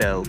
7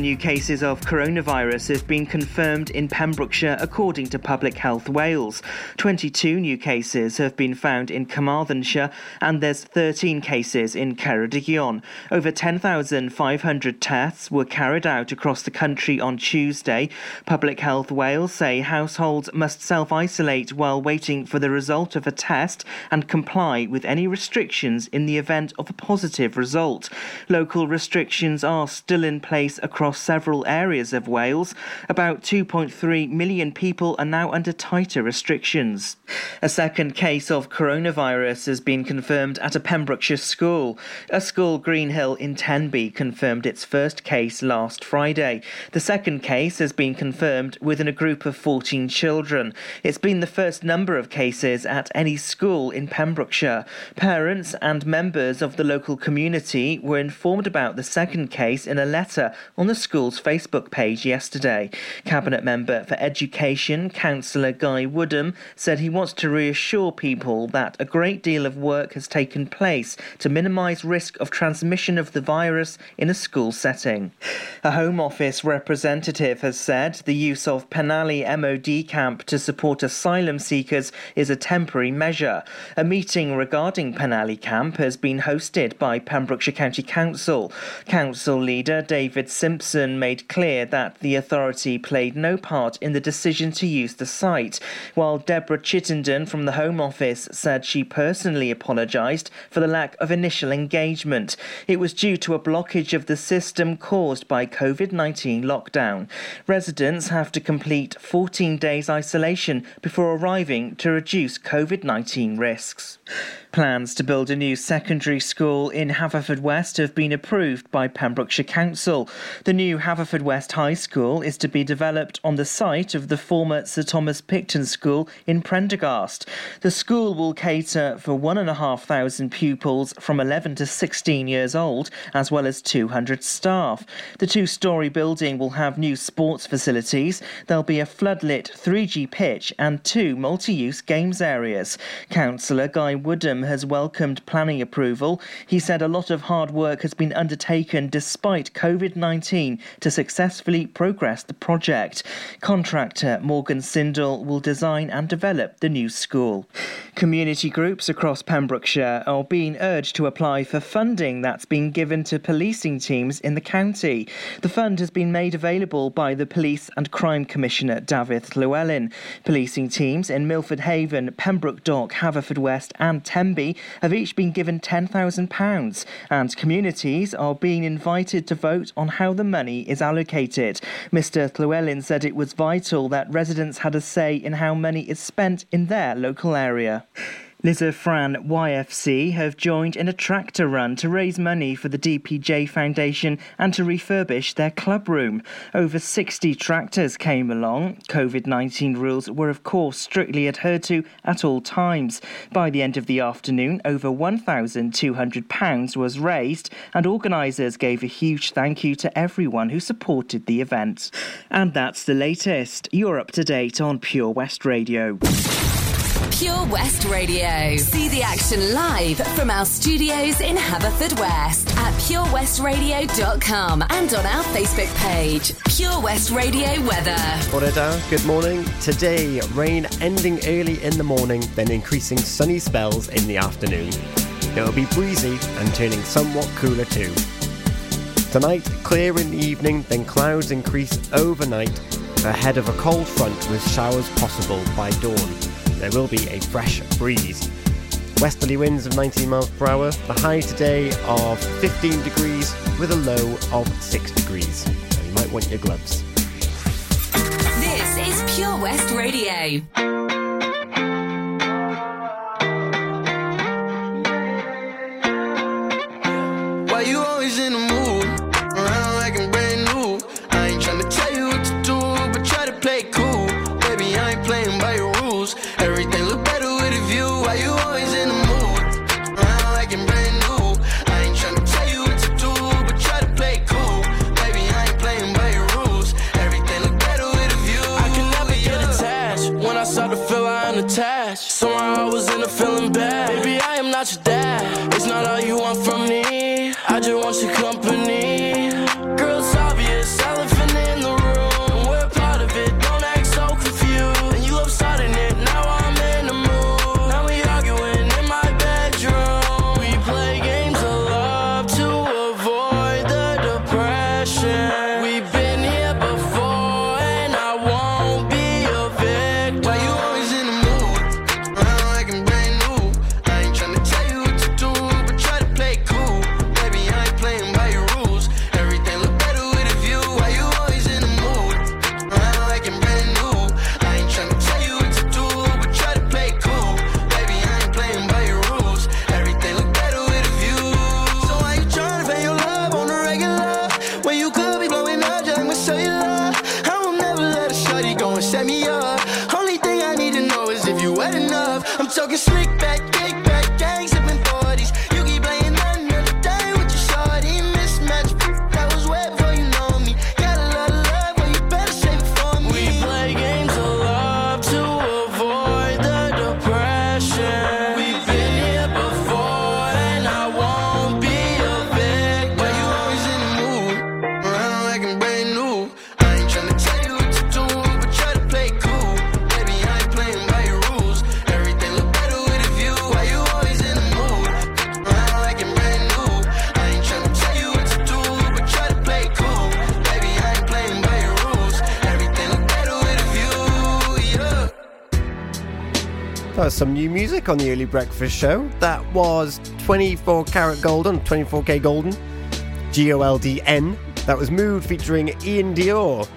new cases of coronavirus have been confirmed in Pembrokeshire, according to Public Health Wales. 22 new cases have been found in Carmarthenshire, and there's 13 cases in Ceredigion. Over 10,500 tests were carried out across the country on Tuesday. Public Health Wales say households must self-isolate while waiting for the result of a test and comply with any restrictions in the event of a positive result. Local restrictions are still in place across several areas of Wales. About 2.3 million people are now under tighter restrictions. A second case of coronavirus has been confirmed at a Pembrokeshire school. A school, Greenhill in Tenby, confirmed its first case last Friday. The second case has been confirmed within a group of 14 children. It's been the first number of cases at any school in Pembrokeshire. Parents and members of the local community were informed about the second case in a letter on the school's Facebook page yesterday. Cabinet Member for Education, Councillor Guy Woodham, said he wants to reassure people that a great deal of work has taken place to minimise risk of transmission of the virus in a school setting. A Home Office representative has said the use of Penally MOD camp to support asylum seekers is a temporary measure. A meeting regarding Penally camp has been hosted by Pembrokeshire County Council. Council leader David Simpson made clear that the authority played no part in the decision to use the site, while Deborah Chittenden from the Home Office said she personally apologised for the lack of initial engagement. It was due to a blockage of the system caused by COVID-19 lockdown. Residents have to complete 14 days isolation before arriving to reduce COVID-19 risks. Plans to build a new secondary school in Haverfordwest have been approved by Pembrokeshire Council. The new Haverfordwest High School is to be developed on the site of the former Sir Thomas Picton School in Prendergast. The school will cater for 1,500 pupils from 11 to 16 years old, as well as 200 staff. The two-storey building will have new sports facilities. There'll be a floodlit 3G pitch and 2 multi-use games areas. Councillor Guy Woodham has welcomed planning approval. He said a lot of hard work has been undertaken despite COVID-19 to successfully progress the project. Contractor Morgan Sindall will design and develop the new school. Community groups across Pembrokeshire are being urged to apply for funding that's been given to policing teams in the county. The fund has been made available by the Police and Crime Commissioner Dafydd Llewellyn. Policing teams in Milford Haven, Pembroke Dock, Haverfordwest and Tenby have each been given £10,000, and communities are being invited to vote on how the money is allocated. Mr Llewellyn said it was vital that residents had a say in how money is spent in their local area. Liz Fran YFC have joined in a tractor run to raise money for the DPJ Foundation and to refurbish their club room. Over 60 tractors came along. COVID-19 rules were of course strictly adhered to at all times. By the end of the afternoon, over £1,200 was raised, and organisers gave a huge thank you to everyone who supported the event. And that's the latest. You're up to date on Pure West Radio. Pure West Radio. See the action live from our studios in Haverfordwest at purewestradio.com and on our Facebook page. Pure West Radio weather. Ora da, good morning. Today, rain ending early in the morning, then increasing sunny spells in the afternoon. It'll be breezy and turning somewhat cooler too. Tonight, clear in the evening, then clouds increase overnight ahead of a cold front with showers possible by dawn. There will be a fresh breeze. Westerly winds of 19 miles per hour. The high today of 15 degrees with a low of 6 degrees. So you might want your gloves. This is Pure West Radio. Why you always in the mood? Around like I'm brand new. I ain't trying to tell you what to do, but try to play cool. Baby, I ain't playing by your rules. Everything look better with a view. Why you always in the mood? Around like I'm brand new. I ain't tryna tell you what to do, but try to play cool. Baby, I ain't playing by your rules. Everything look better with a view. I can never get attached. When I start to feel I am attached, somehow I was in a feeling bad. Baby, I am not your dad. It's not all you want from me. I just want your company. Girl, That was some new music on the Early Breakfast Show. That was 24 Karat Golden, 24K Golden, G-O-L-D-N. That was Mood featuring Ian Dior.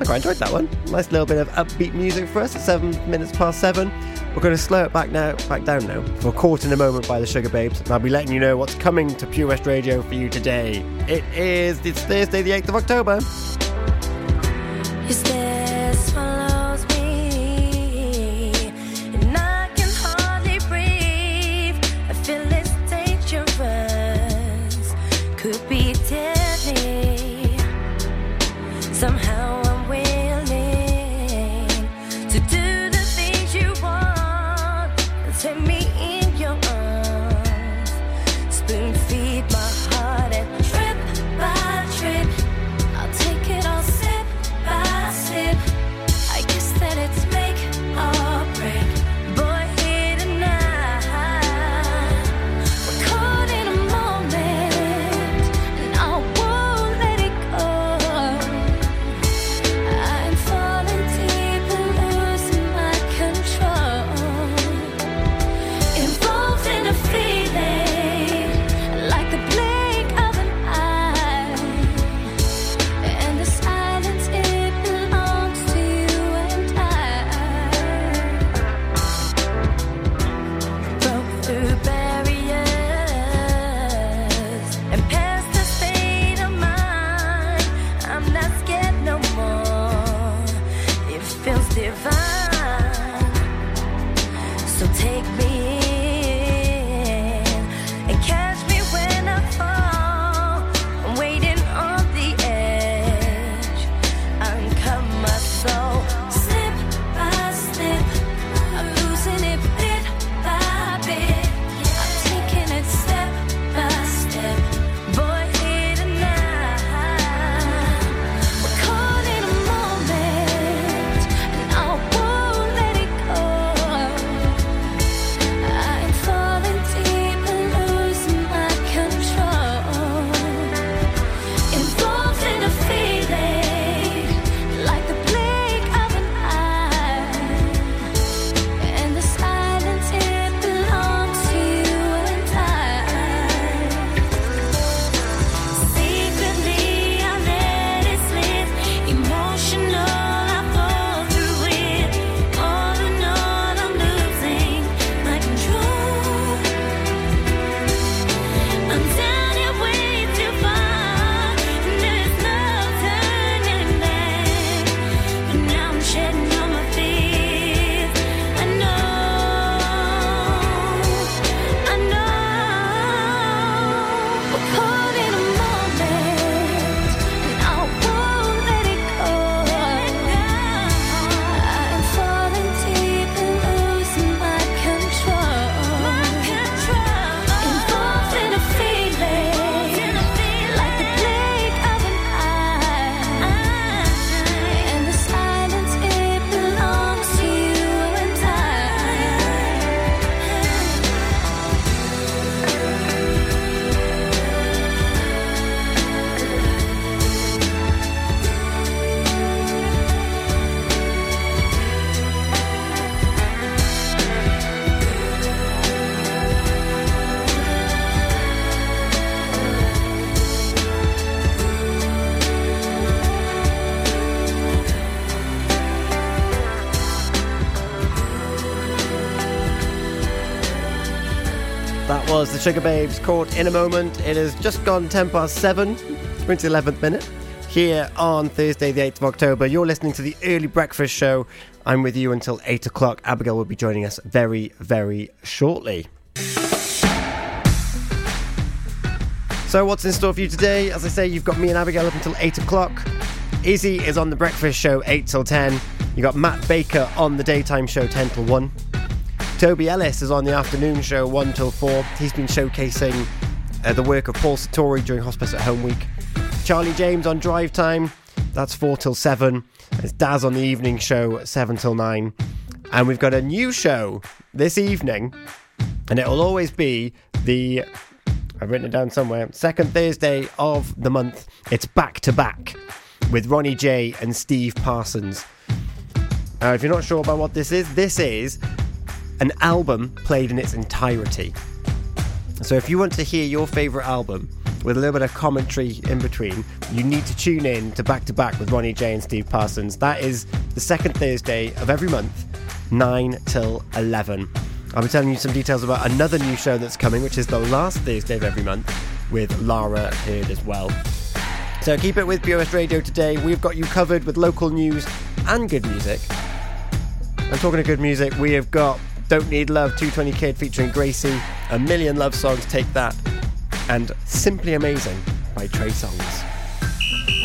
I quite enjoyed that one. Nice little bit of upbeat music for us at 7 minutes past 7. We're going to slow it back down now for Caught in a Moment by the Sugar Babes, and I'll be letting you know what's coming to Pure West Radio for you today. It's Thursday the 8th of October. The Sugar Babes, Caught in a Moment. It has just gone 7:10. We're into the 11th minute here on Thursday the 8th of October. You're listening to the Early Breakfast Show. I'm with you until 8 o'clock. Abigail will be joining us very, very shortly. So what's in store for you today? As I say, you've got me and Abigail up until 8 o'clock. Izzy is on the breakfast show 8 till 10. You've got Matt Baker on the daytime show 10 till 1. Toby Ellis is on the afternoon show 1 till 4. He's been showcasing the work of Paul Satori during Hospice at Home Week. Charlie James on Drive Time, that's 4 till 7. There's Daz on the evening show 7 till 9. And we've got a new show this evening, and it'll always be the, I've written it down somewhere, second Thursday of the month. It's Back to Back with Ronnie J and Steve Parsons. If you're not sure about what this is an album played in its entirety. So if you want to hear your favourite album with a little bit of commentary in between, you need to tune in to Back with Ronnie J and Steve Parsons. That is the second Thursday of every month, 9 till 11. I'll be telling you some details about another new show that's coming, which is the last Thursday of every month, with Lara Heard as well. So keep it with Pure West Radio today. We've got you covered with local news and good music. And talking of good music, we have got Don't Need Love, 220 Kid featuring Gracie, A Million Love Songs, Take That, and Simply Amazing by Trey Songs.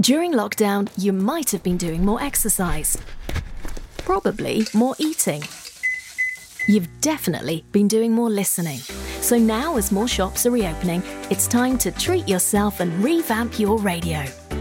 During lockdown, you might have been doing more exercise, probably more eating. You've definitely been doing more listening. So now, as more shops are reopening, it's time to treat yourself and revamp your radio.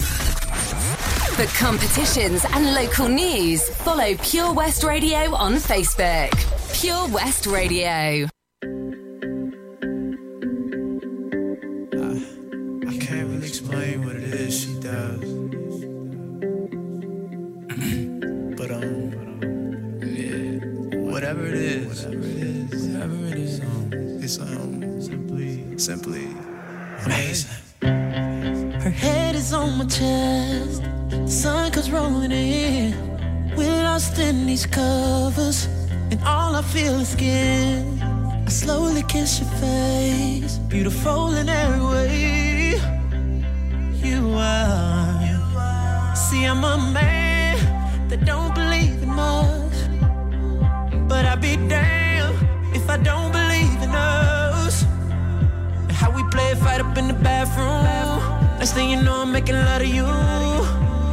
For competitions and local news, follow Pure West Radio on Facebook. Pure West Radio. I can't really explain what it is she does. But yeah, whatever it is, it's simply amazing. Her head is on my chest. The sun comes rolling in. We're lost in these covers, and all I feel is skin. I slowly kiss your face, beautiful in every way. You are. See, I'm a man that don't believe in much, but I'd be damned if I don't believe in us. And how we play a fight up in the bathroom. Next thing you know, I'm making love to you,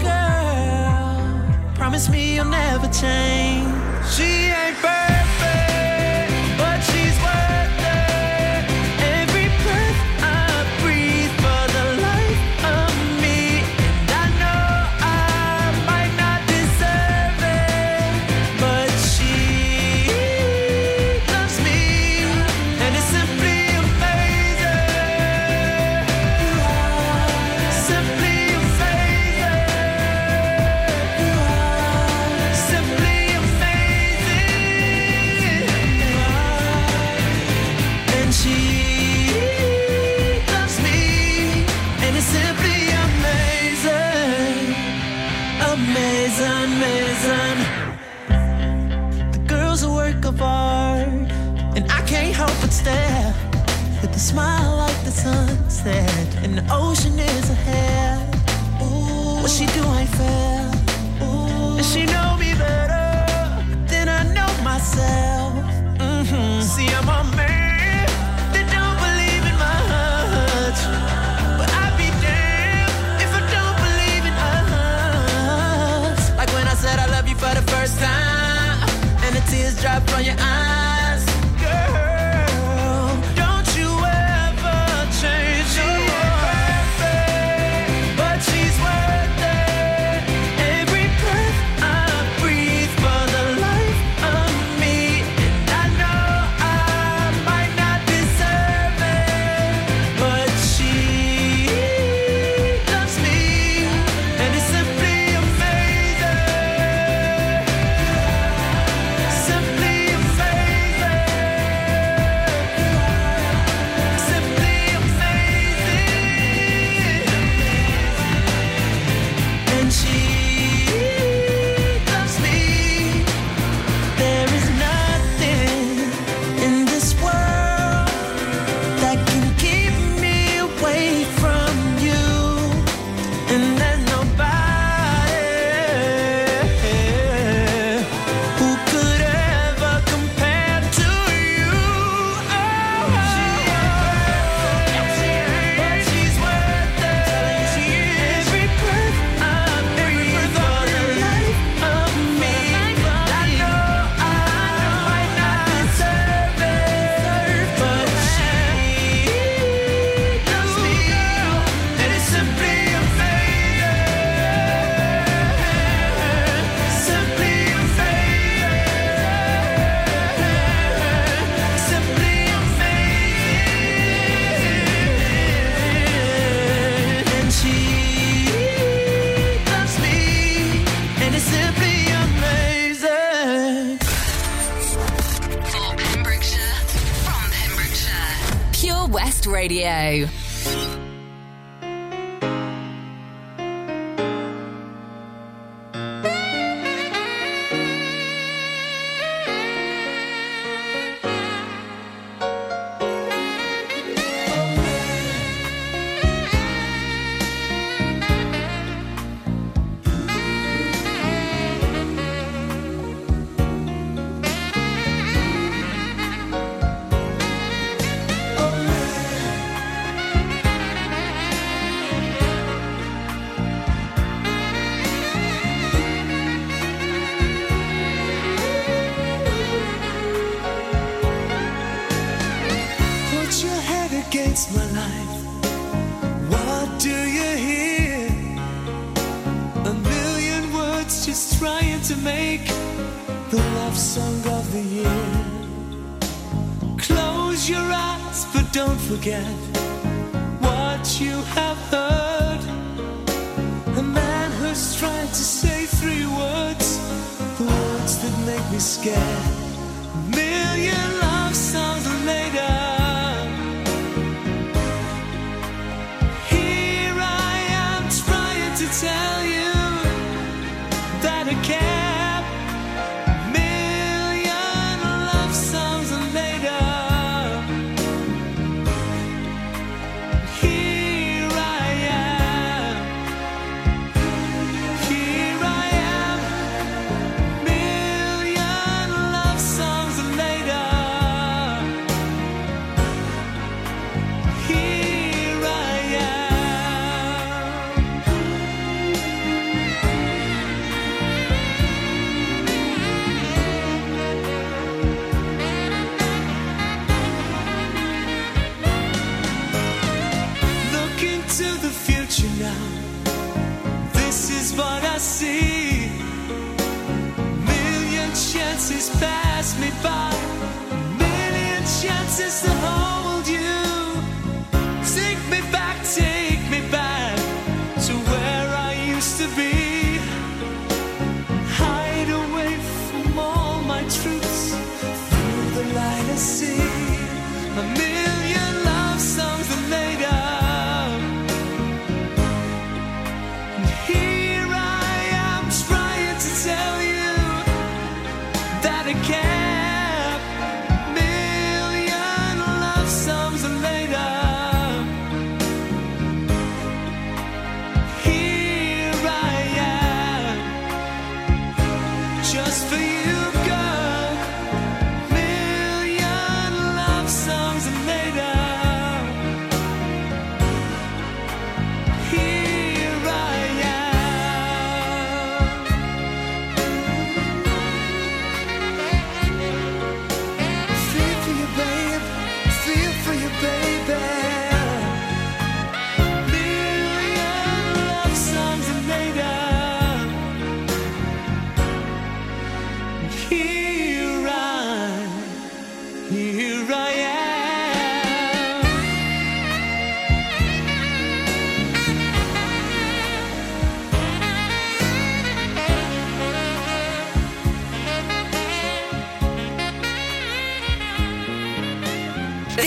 girl. Promise me you'll never change. She ain't perfect, but she's worth it. Every breath I breathe for the life of me, and I know I might not deserve it, but she loves me, and it's simply stare with a smile like the sunset, and the ocean is her hair. Ooh, what she do ain't fair. Ooh, and she know me better than I know myself. Mm-hmm. See, I'm a man that don't believe in much, but I'd be damned if I don't believe in us. Like when I said I love you for the first time, and the tears dropped from your eyes. West Radio.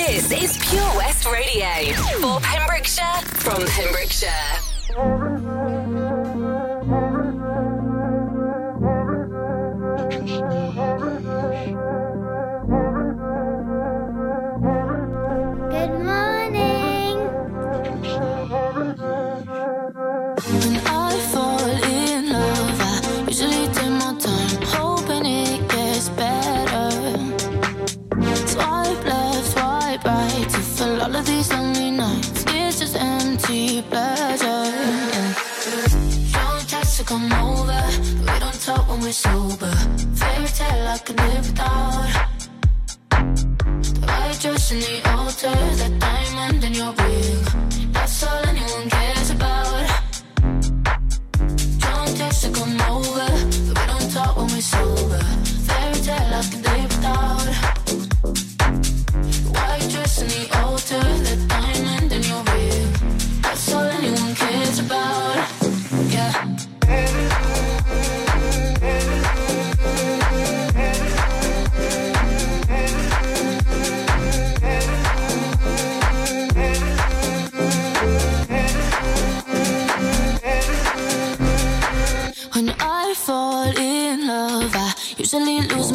This is Pure West Radio for Pembrokeshire from Pembrokeshire.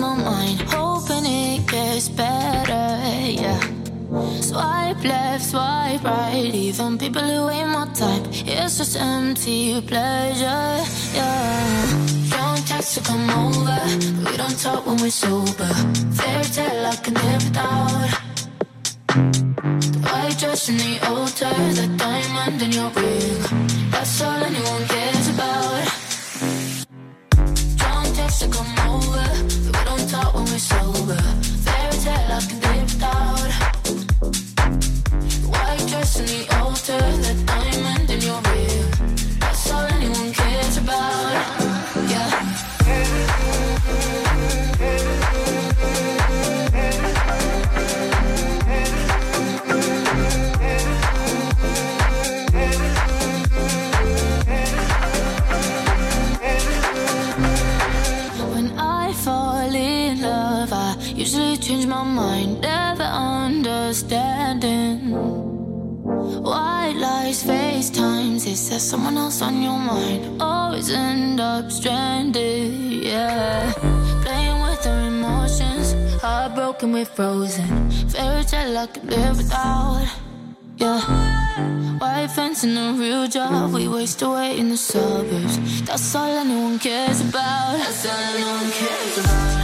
my mind, hoping it gets better, yeah. Swipe left, swipe right, even people who ain't my type, it's just empty pleasure, yeah. Don't text to come over, we don't talk when we're sober. Fairy tale I can live without. I dress in the altar, the diamond in your ring, that's all anyone cares about. Don't text to come over, we don't talk when we're sober. Fairy tale I can live without. White dress in the altar, the diamond in your ring, that's all anyone cares about. Yeah. Usually change my mind, never understanding white lies, FaceTimes. Is there someone else on your mind? Always end up stranded, yeah. Playing with our emotions, heartbroken, we're frozen. Fairy tale I could live without, yeah. White fence and a real job, we waste away in the suburbs. That's all anyone cares about. That's all anyone cares about.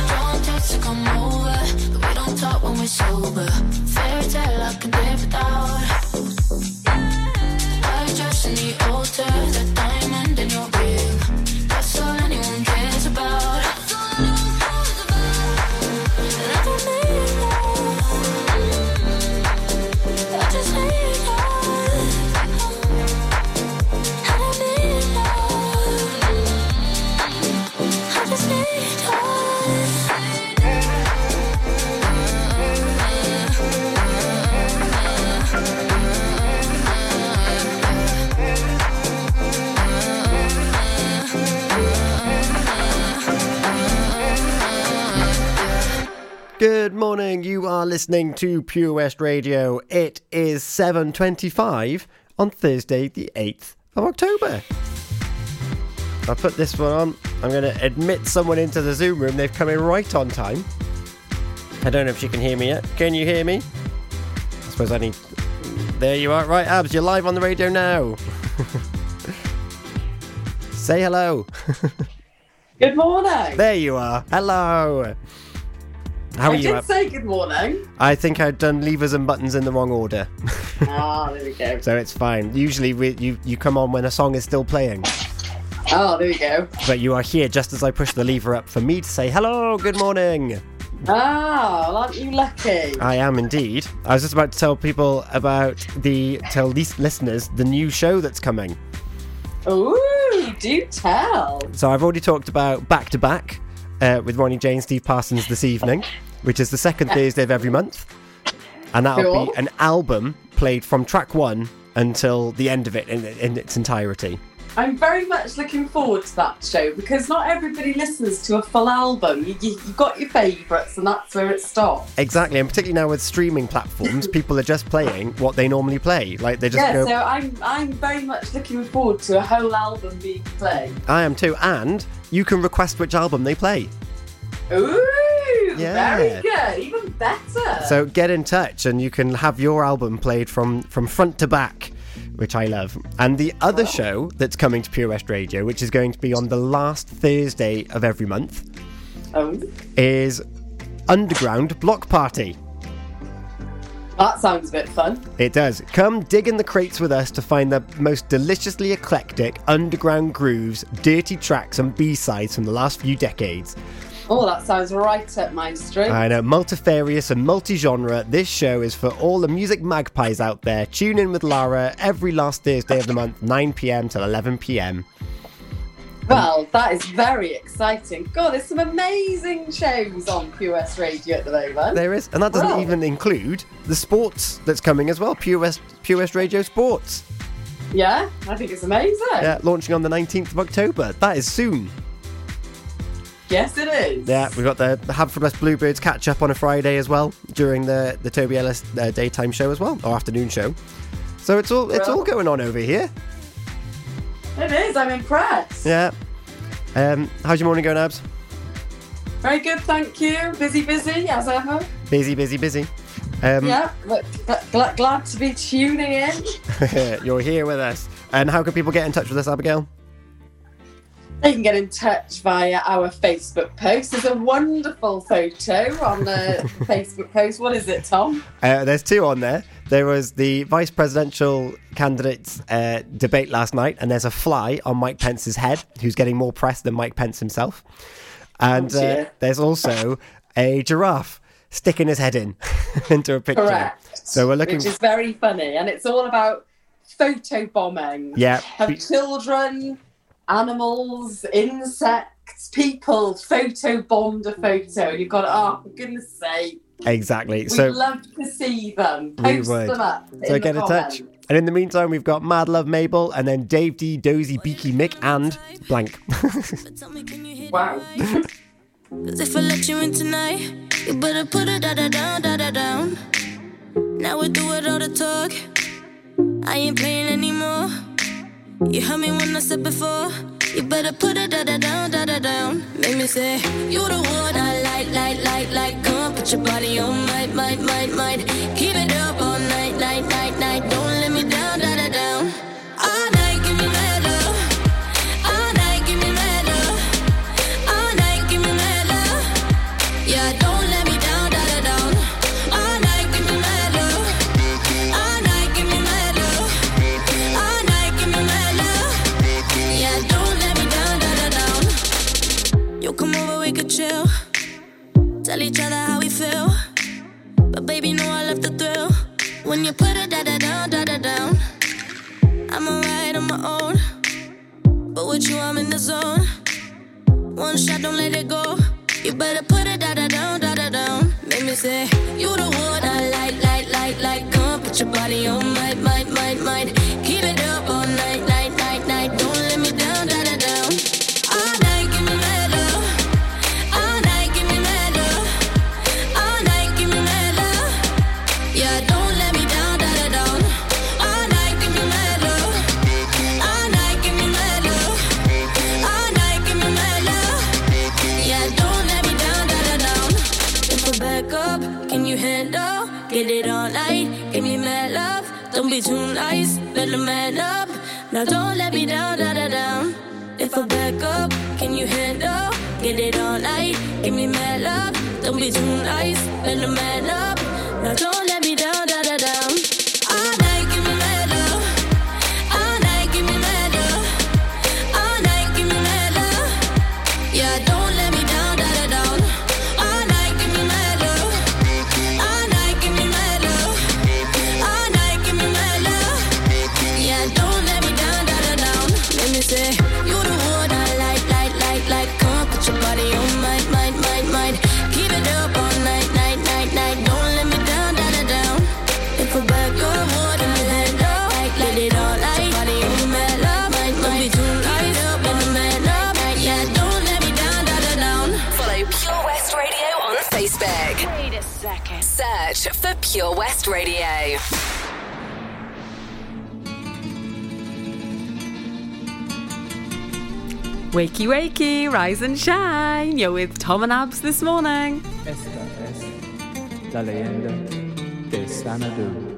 To come over, but we don't talk when we're sober. Fairy tale I could live without. I dress in the altar, the diamond in your ring. That's all anyone cares about. Good morning, you are listening to Pure West Radio. It is 7.25 on Thursday the 8th of October. I put this one on. I'm going to admit someone into the Zoom room. They've come in right on time. I don't know if she can hear me yet. Can you hear me? I suppose I need... There you are. Right, Abs, you're live on the radio now. Say hello. Good morning. There you are. Hello. How are you? I did say good morning. I think I'd done levers and buttons in the wrong order. Ah, there we go. So it's fine. Usually you come on when a song is still playing. Oh, there we go. But you are here just as I push the lever up for me to say, hello, good morning. Ah, well, aren't you lucky? I am indeed. I was just about to tell people tell these listeners the new show that's coming. Ooh, do tell. So I've already talked about Back to Back with Ronnie J and Steve Parsons this evening. Which is the second Thursday of every month. And that'll be an album played from track one until the end of it in its entirety. I'm very much looking forward to that show because not everybody listens to a full album. You've got your favourites and that's where it stops. Exactly, and particularly now with streaming platforms, people are just playing what they normally play. Like they just so I'm very much looking forward to a whole album being played. I am too, and you can request which album they play. Ooh! Yeah. Very good, even better. So get in touch and you can have your album played from front to back, which I love. And the other show that's coming to Pure West Radio, which is going to be on the last Thursday of every month, is Underground Block Party. That sounds a bit fun. It does. Come dig in the crates with us to find the most deliciously eclectic underground grooves, dirty tracks and B-sides from the last few decades. Oh, that sounds right up my street. I know, multifarious and multi-genre, this show is for all the music magpies out there. Tune in with Lara every last Thursday of the month, 9pm till 11pm. Well, that is very exciting. God, there's some amazing shows on Pure West Radio at the moment. There is, and that doesn't even include the sports that's coming as well, Pure West Radio Sports. Yeah, I think it's amazing. Yeah, launching on the 19th of October. That is soon. Yes, it is. Yeah, we've got the Haverfordwest Bluebirds catch-up on a Friday as well, during the Toby Ellis daytime show as well, or afternoon show. So it's all going on over here. It is, I'm impressed. Yeah. How's your morning going, Abs? Very good, thank you. Busy, as ever. Busy. Yeah, glad to be tuning in. You're here with us. And how can people get in touch with us, Abigail? They can get in touch via our Facebook post. There's a wonderful photo on the Facebook post. What is it, Tom? There's two on there. There was the vice presidential candidates debate last night, and there's a fly on Mike Pence's head, who's getting more press than Mike Pence himself. And there's also a giraffe sticking his head in into a picture. Correct. So we're looking, which is very funny, and it's all about photo bombing. Yeah, have children, animals, insects, people photo bombed a photo. You've got, oh, for goodness sake. Exactly. We'd love to see them. Post them up. So get in touch. And in the meantime, we've got Mad Love Mabel, and then Dave D, Dozy, Beaky, Mick, and blank. Wow. Cause if I let you in tonight, you better put it down. Now we do it all the talk. I ain't playing anymore. You heard me when I said before. You better put it down. Make me say, you the one I like. Come on, put your body on might. Keep it up all night. Don't let me down. All night, give me metal. All night, give me metal. All night, give me metal. Yeah, don't let me down. All night, give me metal. All night, give me metal. All night, give me metal. Yeah, don't let me down. You come over, we could chill. Tell each other how we feel. But baby, know I love the thrill. When you put it down. I'm alright on my own. But with you, I'm in the zone. One shot, don't let it go. You better put it down. Make me say, you the one I like. Come on, put your body on might. Keep it up all night. Don't let me down. All night. Get it all night, give me mad love. Don't be too nice, better man up. Now don't let me down. If I back up, can you handle? Get it all night, give me mad love. Don't be too nice, better man up. Now don't let me down. All night, give me mad love. All night, give me mad love. All night, give me mad love. Yeah, don't let me down. All night, give me mad love. Say, you the one I like. Come on, put your body on might. Keep it up all night. Don't let me down. If I back your wood and your head up, let it all light. Body on love, might be too light up in the man up. Yeah, don't let me down. Follow Pure West Radio on Facebook. Wait a second. Search for Pure West Radio. Wakey, rise and shine. You're with Tom and Abs this morning. Esta es la leyenda de Xanadu.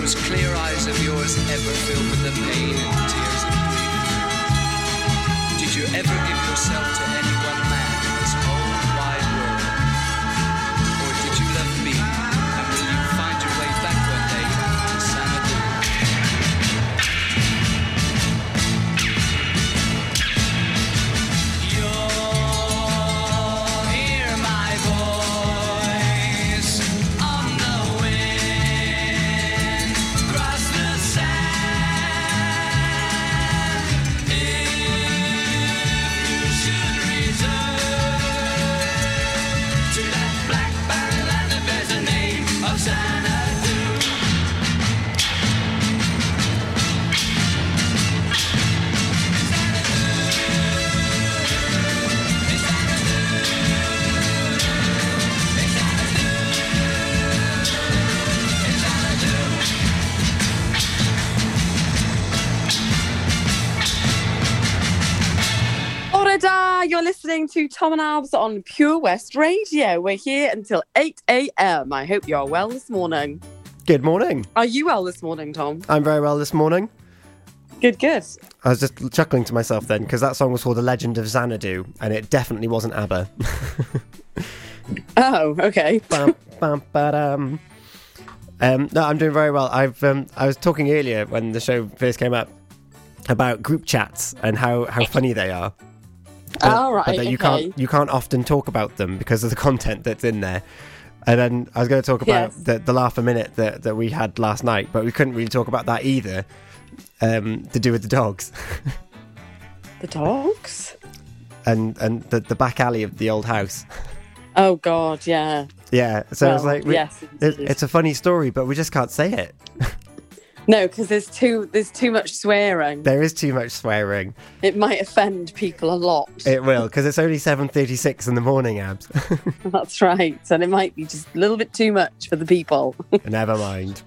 those clear eyes of yours ever filled with the pain and tears of grief? Did you ever give yourself to any one man in this whole wide world? Or did you love me, and will you find your way back one day to Sanadu? You'll hear my voice on the wind, across the sand. If you should return to that black band, that bears the name of Xanadu. You're listening to Tom and Abs on Pure West Radio. We're here until 8 a.m. I hope you're well this morning. Good morning. Are you well this morning, Tom? I'm very well this morning. Good. I was just chuckling to myself then, because that song was called The Legend of Xanadu, and it definitely wasn't ABBA. Oh, okay. Bum, bum, ba-dum. No, I'm doing very well. I was talking earlier when the show first came up about group chats and how funny they are. But you can't often talk about them because of the content that's in there. And then I was going to talk about the laugh a minute that we had last night, but we couldn't really talk about that either. To do with the dogs. The dogs? And the back alley of the old house. Oh God, yeah. Yeah. So well, it's like it's a funny story, but we just can't say it. No, because there's too much swearing. There is too much swearing. It might offend people a lot. It will, because it's only 7:36 in the morning, Abs. That's right, and it might be just a little bit too much for the people. Never mind.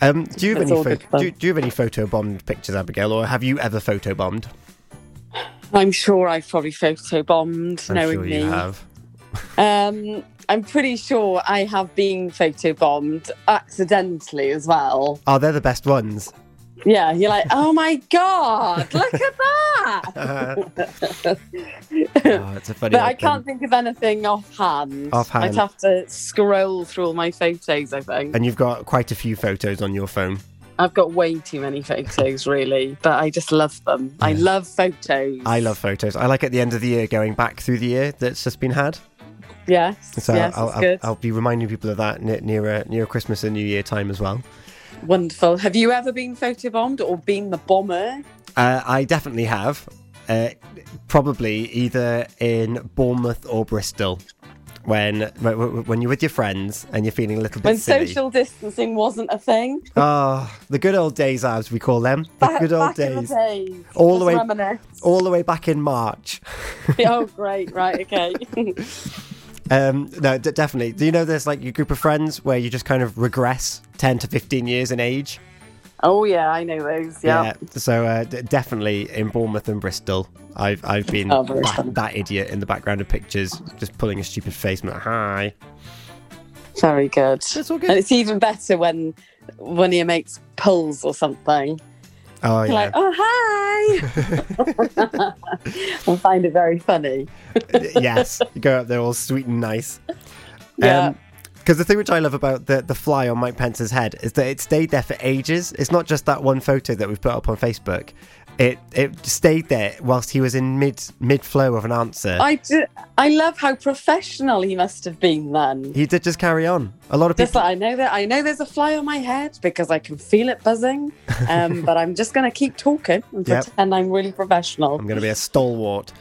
Do you have any photobombed pictures, Abigail, or have you ever photobombed? I'm sure I've probably photobombed. You have. I'm pretty sure I have been photobombed accidentally as well. Oh, they're the best ones. Yeah, you're like, oh my God, look at that. Oh, it's a funny. But I can't think of anything offhand. I'd have to scroll through all my photos, I think. And you've got quite a few photos on your phone. I've got way too many photos, really, but I just love them. Yeah. I love photos. I love photos. I like at the end of the year going back through the year that's just been had. Yes, so yes, I'll be reminding people of that nearer Christmas and New Year time as well. Wonderful. Have you ever been photobombed or been the bomber? I definitely have. Probably either in Bournemouth or Bristol. When you're with your friends and you're feeling a little bit silly. Social distancing wasn't a thing. Oh, the good old days, as we call them. The good old days. All the way back in March. Oh, great. Right, okay. No, definitely. Do you know there's like your group of friends where you just kind of regress 10 to 15 years in age? Oh, yeah, I know those, yeah. So definitely in Bournemouth and Bristol, I've been that idiot in the background of pictures, just pulling a stupid face and like, hi. Very good. It's all good. And it's even better when one of your mates pulls or something. Oh, you're like, oh, hi. I find it very funny. Yes, you go up there all sweet and nice. Yeah. Because the thing which I love about the fly on Mike Pence's head is that it stayed there for ages. It's not just that one photo that we've put up on Facebook. It stayed there whilst he was in mid flow of an answer. I love how professional he must have been then. He did just carry on. A lot of people. Just like, I know there's a fly on my head because I can feel it buzzing. But I'm just going to keep talking and pretend I'm really professional. I'm going to be a stalwart.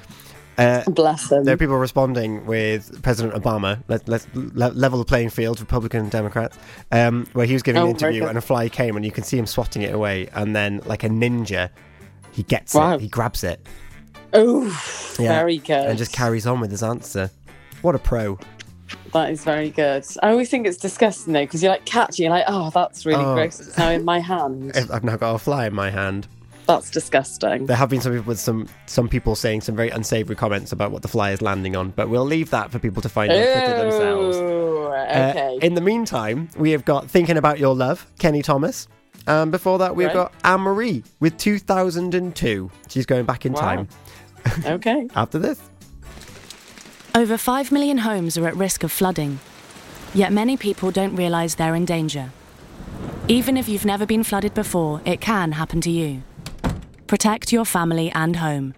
Bless him. There are people responding with President Obama. Let's level the playing field, Republican and Democrats, where he was giving an interview and a fly came and you can see him swatting it away, and then like a ninja, he gets it, he grabs it. Oh, very good. And just carries on with his answer. What a pro. That is very good. I always think it's disgusting though, because you're like catching, you're like, oh, that's really gross. It's now in my hand. I've now got a fly in my hand. That's disgusting. There have been some people with some people saying some very unsavoury comments about what the fly is landing on, but we'll leave that for people to find out for themselves. Okay. In the meantime, we have got Thinking About Your Love, Kenny Thomas. And before that, we've got Anne-Marie with 2002. She's going back in time. Okay. After this. Over 5 million homes are at risk of flooding. Yet many people don't realise they're in danger. Even if you've never been flooded before, it can happen to you. Protect your family and home.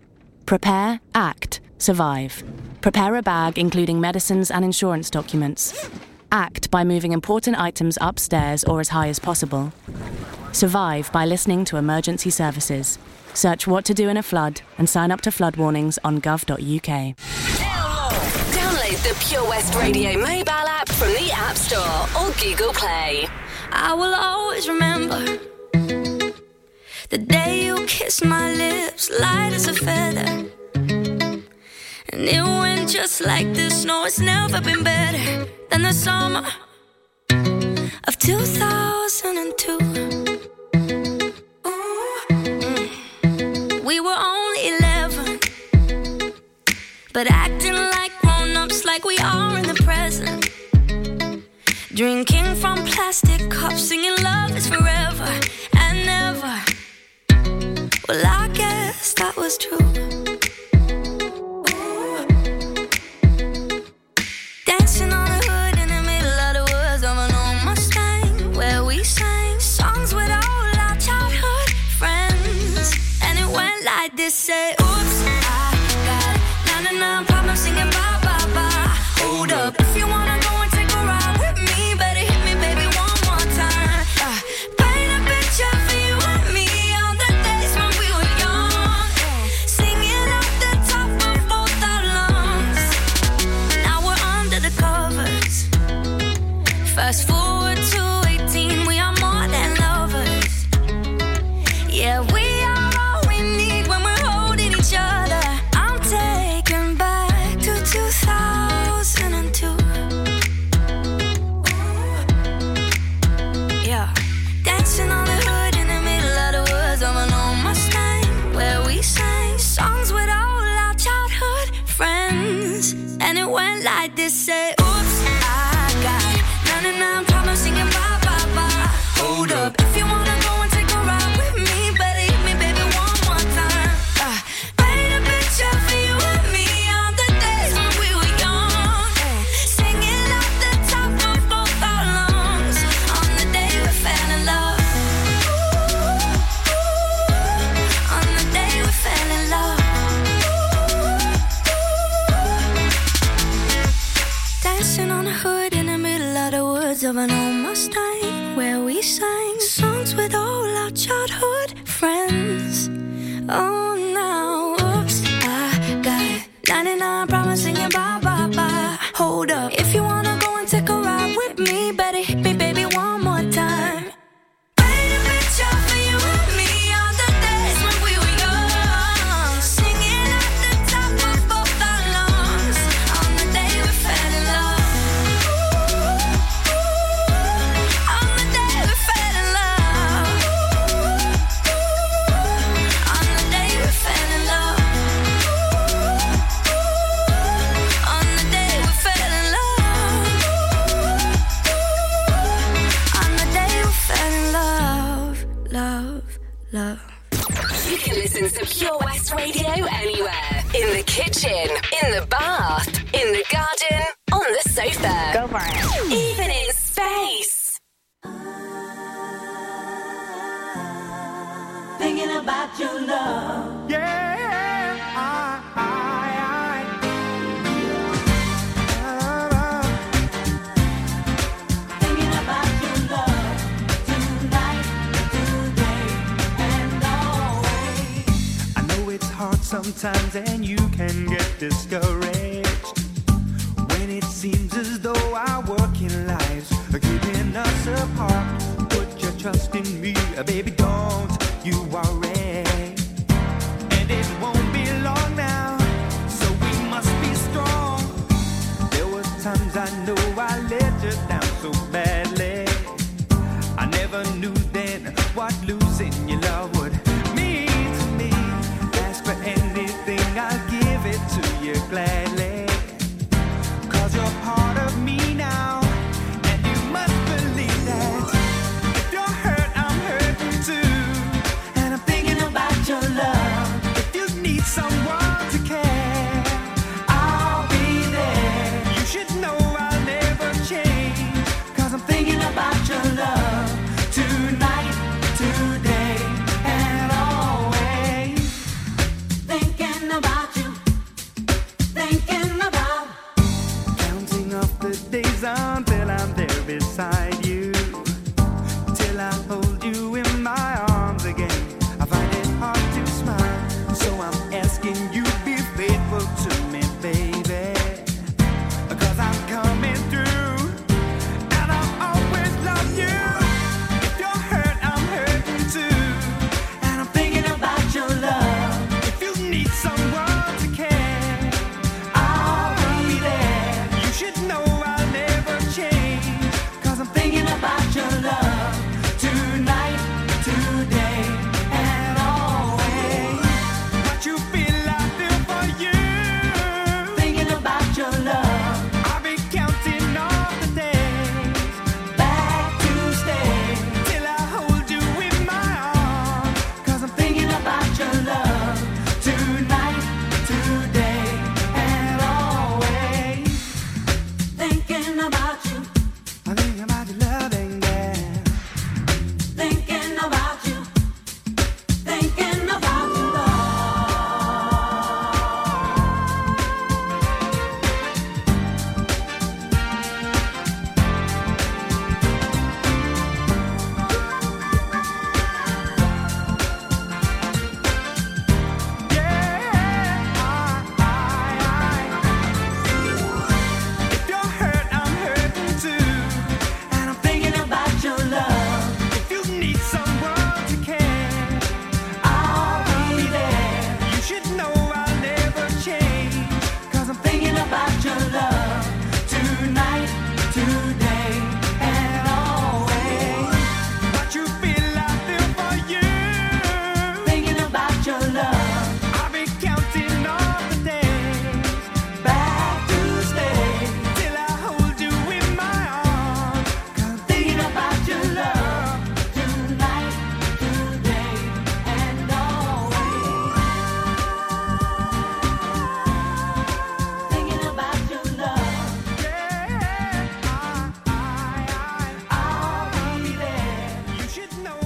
Prepare, act, survive. Prepare a bag including medicines and insurance documents. Act by moving important items upstairs or as high as possible. Survive by listening to emergency services. Search what to do in a flood and sign up to flood warnings on gov.uk. Download the Pure West Radio mobile app from the App Store or Google Play. I will always remember the day you kissed my lips, light as a feather. And it went just like this. No, it's never been better than the summer of 2002. We were only 11, but acting like grown-ups, like we are in the present. Drinking from plastic cups, singing love is forever and never. Well, I guess that was true. Dancing on the hood in the middle of the woods of an old Mustang, where we sang songs with all our childhood friends. And it went like this, say, oops, I got 99 problems, singing bye-bye-bye. Hold up, if you wanna go and take a ride with me, better hit me, baby, one more time. Paint a picture for you and me on the days when we were young, singing up the top of both our lungs. Now we're under the covers. Fast forward to 18, we are more than lovers. Yeah, we are all we need when we're holding each other. I'm taken back to 2002. Yeah. Dancing on the hood in the middle of the woods of an old Mustang, where we sang songs with all our childhood friends. And it went like this, say, oops, I got 99 problems, singing bye-bye-bye. Hold up, if you wanna go and take a ride with me, better hit me, baby, one more time. Paint a picture for you and me on the days when we were young, singing up the top of both our lungs on the day we fell in love. Ooh, ooh, on the day we fell in love. Dancing on a hood in the middle of the woods of an old Mustang, where we sang songs with all our childhood friends. Oh, now, oops, I got 99 problems, singing bye-bye-bye. Hold up, if you wanna go and take a ride with me, better hit me, baby, one more time. Paint a picture for you and me on the days when we were young, singing at the top of both our lungs on the day we fell in love. Ooh, ooh, on the day we fell in love. Ooh, ooh, on the day we fell in love. Ooh, ooh, on the day we fell in love. Ooh, on the day we fell in love, love, love. You can listen to Pure West Radio anywhere. In the kitchen, in the bath, in the garden, on the sofa. Go for it. Even in space. Thinking about your love. Yeah, Thinking about your love tonight, today, and always. I know it's hard sometimes and you can get discouraged when it seems as though our working lives are keeping us apart. Put your trust in me, baby, don't you worry. And it won't be long now, so we must be strong. There were times I know I let you down so badly. I never knew then what losing your love would mean to me. Ask for anything, I'll give it to you gladly. Cause you're part of me now, and you must believe that. If you're hurt, I'm hurt.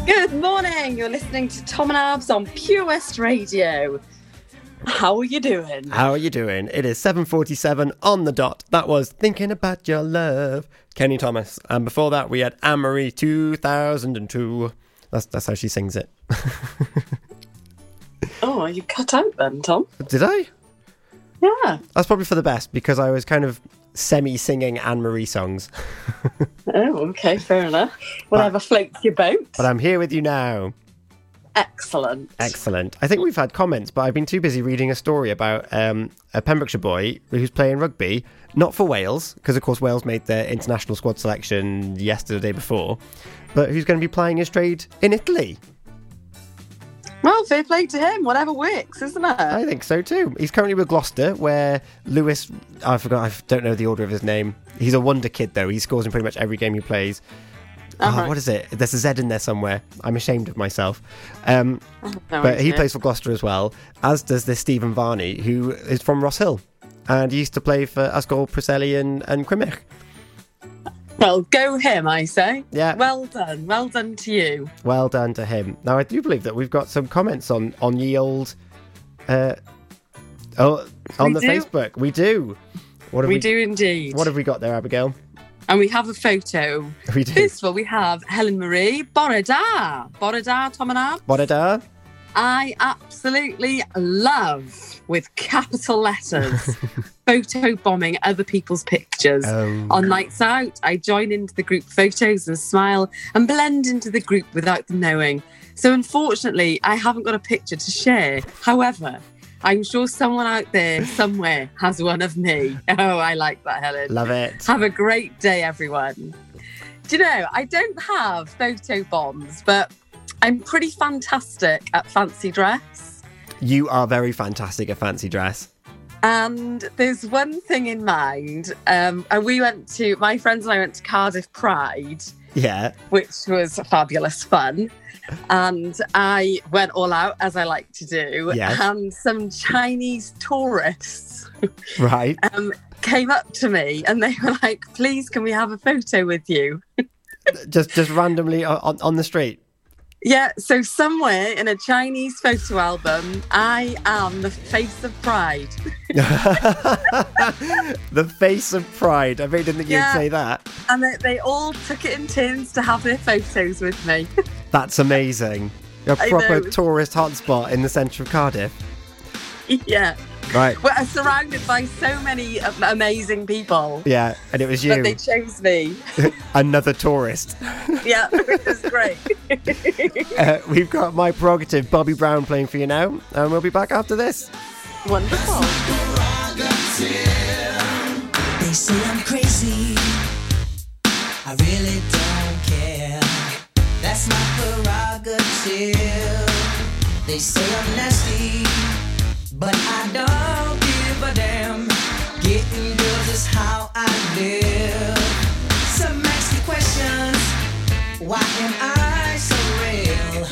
Good morning. You're listening to Tom and Abs on Pure West Radio. How are you doing? How are you doing? It is 7:47 on the dot. That was Thinking About Your Love, Kenny Thomas. And before that, we had Anne-Marie 2002. That's how she sings it. Oh, you cut out then, Tom. Did I? Yeah. That's probably for the best, because I was kind of semi-singing Anne-Marie songs. Oh, okay, fair enough. Whatever floats your boat. But I'm here with you now. Excellent. I think we've had comments, but I've been too busy reading a story about a Pembrokeshire boy who's playing rugby, not for Wales, because of course Wales made their international squad selection yesterday, the day before, but who's going to be playing his trade in Italy. Well, fair play to him. Whatever works, isn't it? I think so too. He's currently with Gloucester, where Lewis, I don't know the order of his name. He's a wonder kid, though. He scores in pretty much every game he plays. Uh-huh. Oh, what is it? There's a Z in there somewhere. I'm ashamed of myself. But he plays for Gloucester as well, as does this Stephen Varney, who is from Ross Hill. And he used to play for Ascol, Preseli and Crimich. Well, go him, I say. Yeah. Well done. Well done to you. Well done to him. Now, I do believe that we've got some comments on ye old... Facebook. We do. We do indeed. What have we got there, Abigail? And we have a photo. We do. First of all, we have Helen Marie Borada. Borada, Tom and Abs. Borada. I absolutely love, with capital letters, photo bombing other people's pictures. On nights out, I join into the group photos and smile and blend into the group without them knowing. So unfortunately, I haven't got a picture to share. However, I'm sure someone out there somewhere has one of me. Oh, I like that, Helen. Love it. Have a great day, everyone. Do you know, I don't have photo bombs, but I'm pretty fantastic at fancy dress. You are very fantastic at fancy dress. And there's one thing in mind. And my friends and I went to Cardiff Pride. Yeah. Which was fabulous fun. And I went all out, as I like to do. Yes. And some Chinese tourists right. Came up to me and they were like, please, can we have a photo with you? just randomly on the street? Yeah, so somewhere in a Chinese photo album, I am the face of pride. The face of pride. I really didn't think you'd say that. And they all took it in turns to have their photos with me. That's amazing. A proper tourist hotspot in the centre of Cardiff. Yeah. Right. We're surrounded by so many amazing people. Yeah, and it was you. But they chose me. Another tourist. Yeah, which was great. We've got My Prerogative, Bobby Brown playing for you now, and we'll be back after this. Wonderful. They say I'm crazy. I really don't care. That's my prerogative. They say I'm nasty. But I don't give a damn. Getting girls is how I live. Some ask me questions. Why am I so real?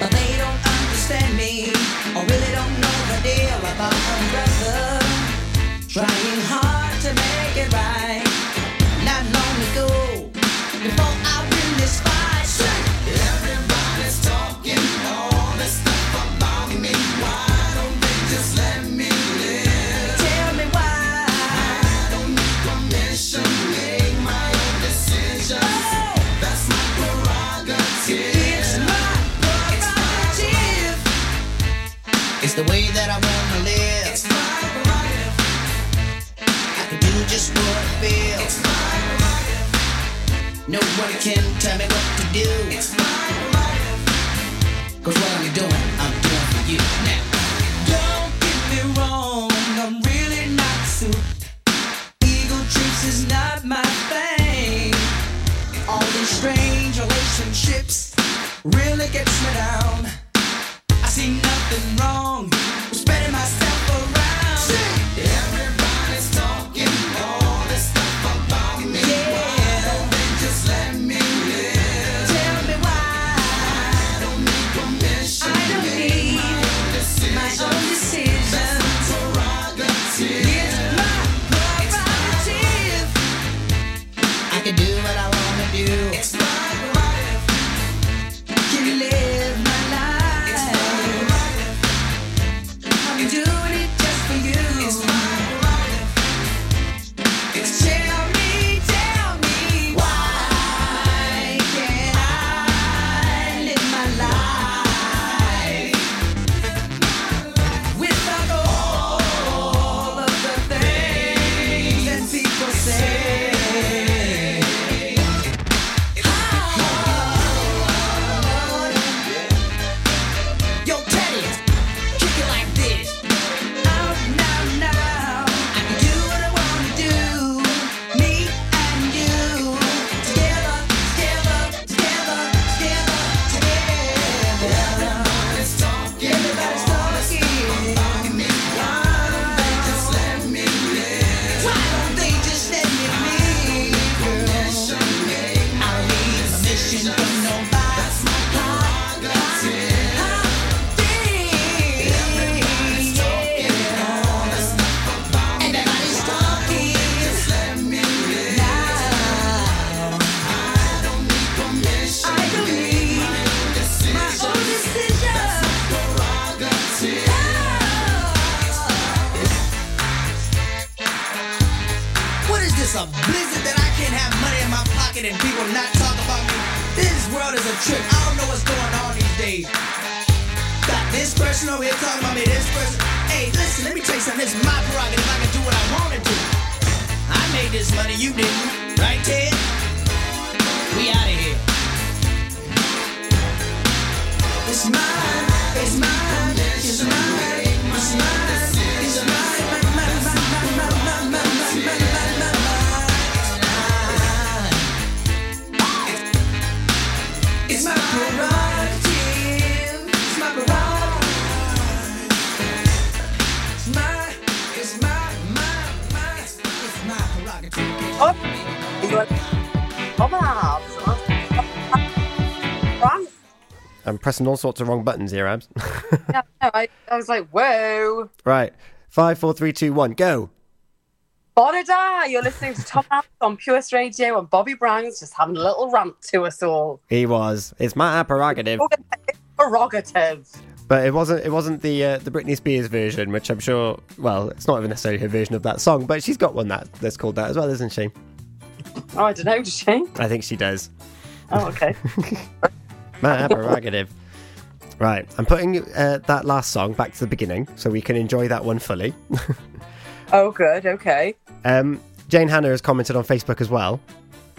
But they don't understand me. Or really don't know the deal about a brother trying hard to make it right. Not long ago, before I win this fight, everybody's talking all this stuff about me. Why? Just let me live. Tell me why I don't need permission. Make my own decisions. Oh. That's my prerogative. It's my prerogative. It's the way that I wanna live. It's my prerogative. I can do just what I feel. It's my prerogative. Nobody can tell me what to do. It's my prerogative. 'Cause what I'm doing for you now. Don't get me wrong, I'm really not suited. Ego trips is not my thing. All these strange relationships really gets me down. I see nothing wrong with spreading myself around. Everybody's talking all this stuff about me. Why don't they just let me live? Tell me why I don't need permission. I don't need my own decisions. That's my prerogative. It's my prerogative. I can do what I want to do. It's my prerogative. Can you live? And people not talk about me. This world is a trip. I don't know what's going on these days. Got this person over here talking about me, this person. Hey, listen, let me tell you something. This is my prerogative. I can do what I want to do. I made this money, you didn't. Right, Ted? We out of here. It's mine, it's mine, it's mine, it's mine, it's mine, I'm pressing all sorts of wrong buttons here, Abs. No, I was like, whoa. Right. 5, 4, 3, 2, 1, go. Bonada, you're listening to Tom Hanks on Pure West Radio, and Bobby Brown's just having a little rant to us all. He was. It's my prerogative. Prerogative. But it wasn't the Britney Spears version, which I'm sure, well, it's not even necessarily her version of that song, but she's got one that's called that as well, isn't she? Oh, I don't know, does she? I think she does. Oh, okay. My prerogative. Right, I'm putting that last song back to the beginning so we can enjoy that one fully. Oh, good, okay. Jane Hannah has commented on Facebook as well.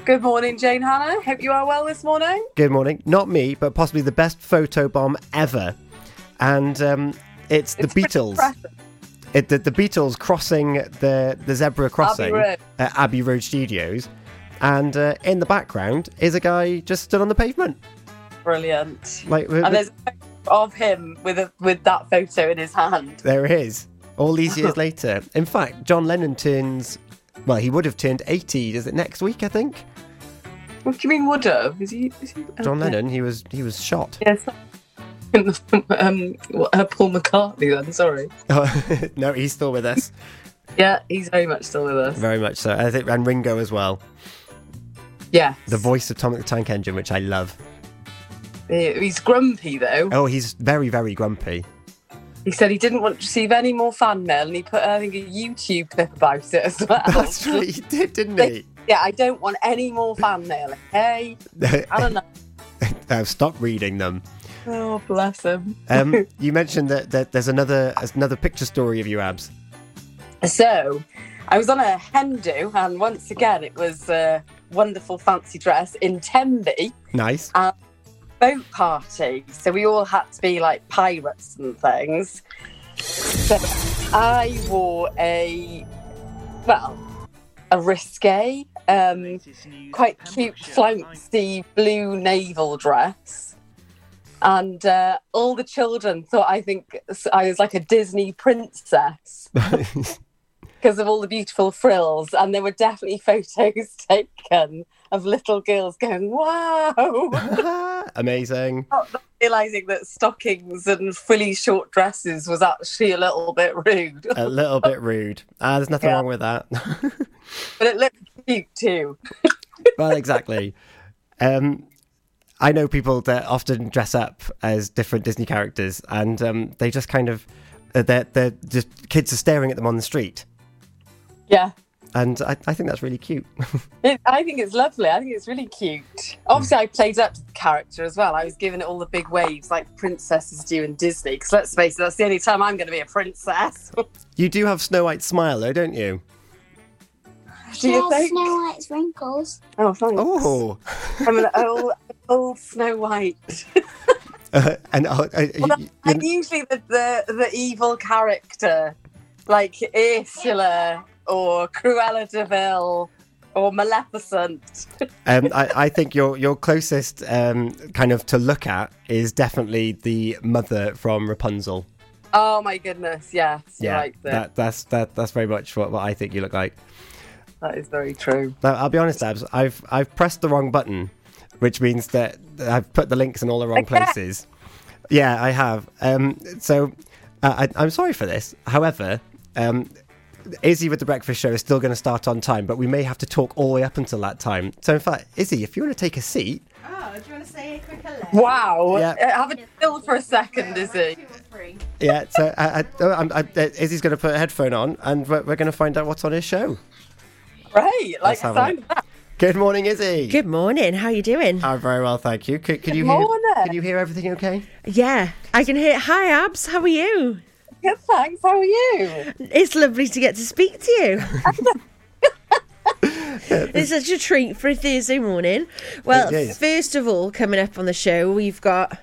Good morning, Jane Hannah. Hope you are well this morning. Good morning. Not me, but possibly the best photobomb ever. And it's the Beatles. The Beatles crossing the zebra crossing at Abbey Road Studios. And in the background is a guy just stood on the pavement. Brilliant. And there's a photo of him with that photo in his hand. There it is. All these years later. In fact, John Lennon he would have turned 80. Is it next week, I think? What do you mean would have? Is he John Lennon, he was shot. Yes. Paul McCartney then, sorry. Oh, no, he's still with us. Yeah, he's very much still with us. Very much so. I think, and Ringo as well. Yeah. The voice of Tom the Tank Engine, which I love. He's grumpy though. Oh, he's very, very grumpy. He said he didn't want to receive any more fan mail, and he put, I think, a YouTube clip about it as well. That's what he did, didn't he? Yeah, I don't want any more fan mail. Hey, I don't know. Stop reading them. Oh, bless him. You mentioned that there's another picture story of you, Abs. So, I was on a hen do, and once again, it was a wonderful fancy dress in Tenby. Nice. And boat party, so we all had to be like pirates and things. So I wore a risque, quite cute flouncy blue naval dress, and all the children thought I was like a Disney princess because of all the beautiful frills, and there were definitely photos taken of little girls going, wow! Amazing. Not realising that stockings and frilly short dresses was actually a little bit rude. A little bit rude. There's nothing wrong with that. But it looked cute too. Well, exactly. I know people that often dress up as different Disney characters, and they just kind of... they're just kids are staring at them on the street. Yeah. And I think that's really cute. I think it's lovely. I think it's really cute. Obviously, I played up to the character as well. I was giving it all the big waves like princesses do in Disney. Because let's face it, that's the only time I'm going to be a princess. You do have Snow White's smile, though, don't you? Do you think? Snow White's wrinkles. Oh, thanks. Oh. I'm an old Snow White. I'm usually the evil character, like Ursula... or Cruella de Vil, or Maleficent. I think your closest kind of to look at is definitely the mother from Rapunzel. Oh my goodness, yes. Yeah, right there. That's very much what I think you look like. That is very true. Now, I'll be honest, Abs, I've pressed the wrong button, which means that I've put the links in all the wrong places. Yeah, I have. So I'm sorry for this. However, Izzy with the breakfast show is still going to start on time, but we may have to talk all the way up until that time. So, in fact, Izzy, if you want to take a seat. Oh, do you want to say a quick hello? Wow. Yeah. Have a chill for a second, Izzy. Yeah, so Izzy's going to put a headphone on and we're going to find out what's on his show. Right, like a sound. Good morning, Izzy. Good morning. How are you doing? I'm very well, thank you. Can you hear everything okay? Yeah, I can hear. Hi, Abs. How are you? Good, thanks. How are you? It's lovely to get to speak to you. It's such a treat for a Thursday morning. Well, first of all, coming up on the show, we've got...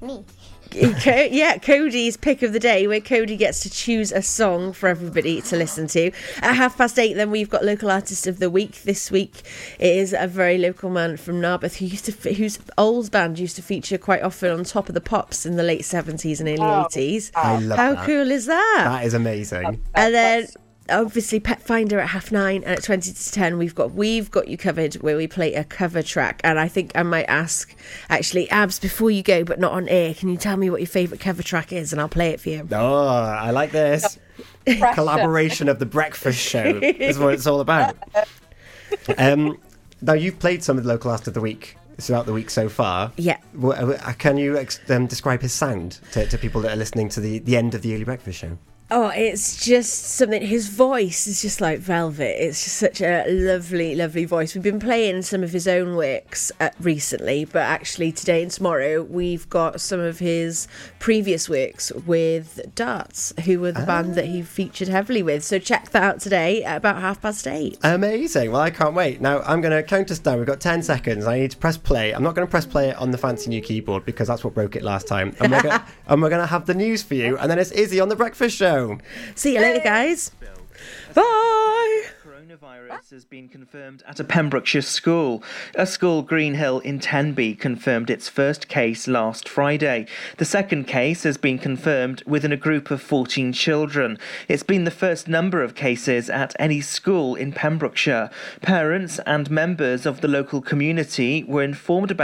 me. Yeah, Cody's pick of the day, where Cody gets to choose a song for everybody to listen to. At 8:30, then we've got local artist of the week. This week it is a very local man from Narberth whose old band used to feature quite often on Top of the Pops in the late 70s and early 80s. I love that. How cool is that? That is amazing. And then obviously Pet Finder at 9:30, and at 9:40 we've got you covered, where we play a cover track. And I think I might ask, actually, Abs, before you go, but not on air, can you tell me what your favourite cover track is, and I'll play it for you. Oh, I like this. Collaboration of the breakfast show. That's what it's all about. Now, you've played some of the local artist of the week throughout the week so far. Yeah. Can you describe his sound to people that are listening to the end of the early breakfast show? Oh, it's just something. His voice is just like velvet. It's just such a lovely, lovely voice. We've been playing some of his own works recently, but actually today and tomorrow we've got some of his previous works with Darts, who were the band that he featured heavily with. So check that out today at about 8:30. Amazing. Well, I can't wait. Now, I'm going to count us down. We've got 10 seconds. I need to press play. I'm not going to press play on the fancy new keyboard because that's what broke it last time. And we're going to have the news for you. And then it's Izzy on The Breakfast Show. See you later, guys. Bye. Coronavirus has been confirmed at a Pembrokeshire school. A school, Greenhill in Tenby, confirmed its first case last Friday. The second case has been confirmed within a group of 14 children. It's been the first number of cases at any school in Pembrokeshire. Parents and members of the local community were informed about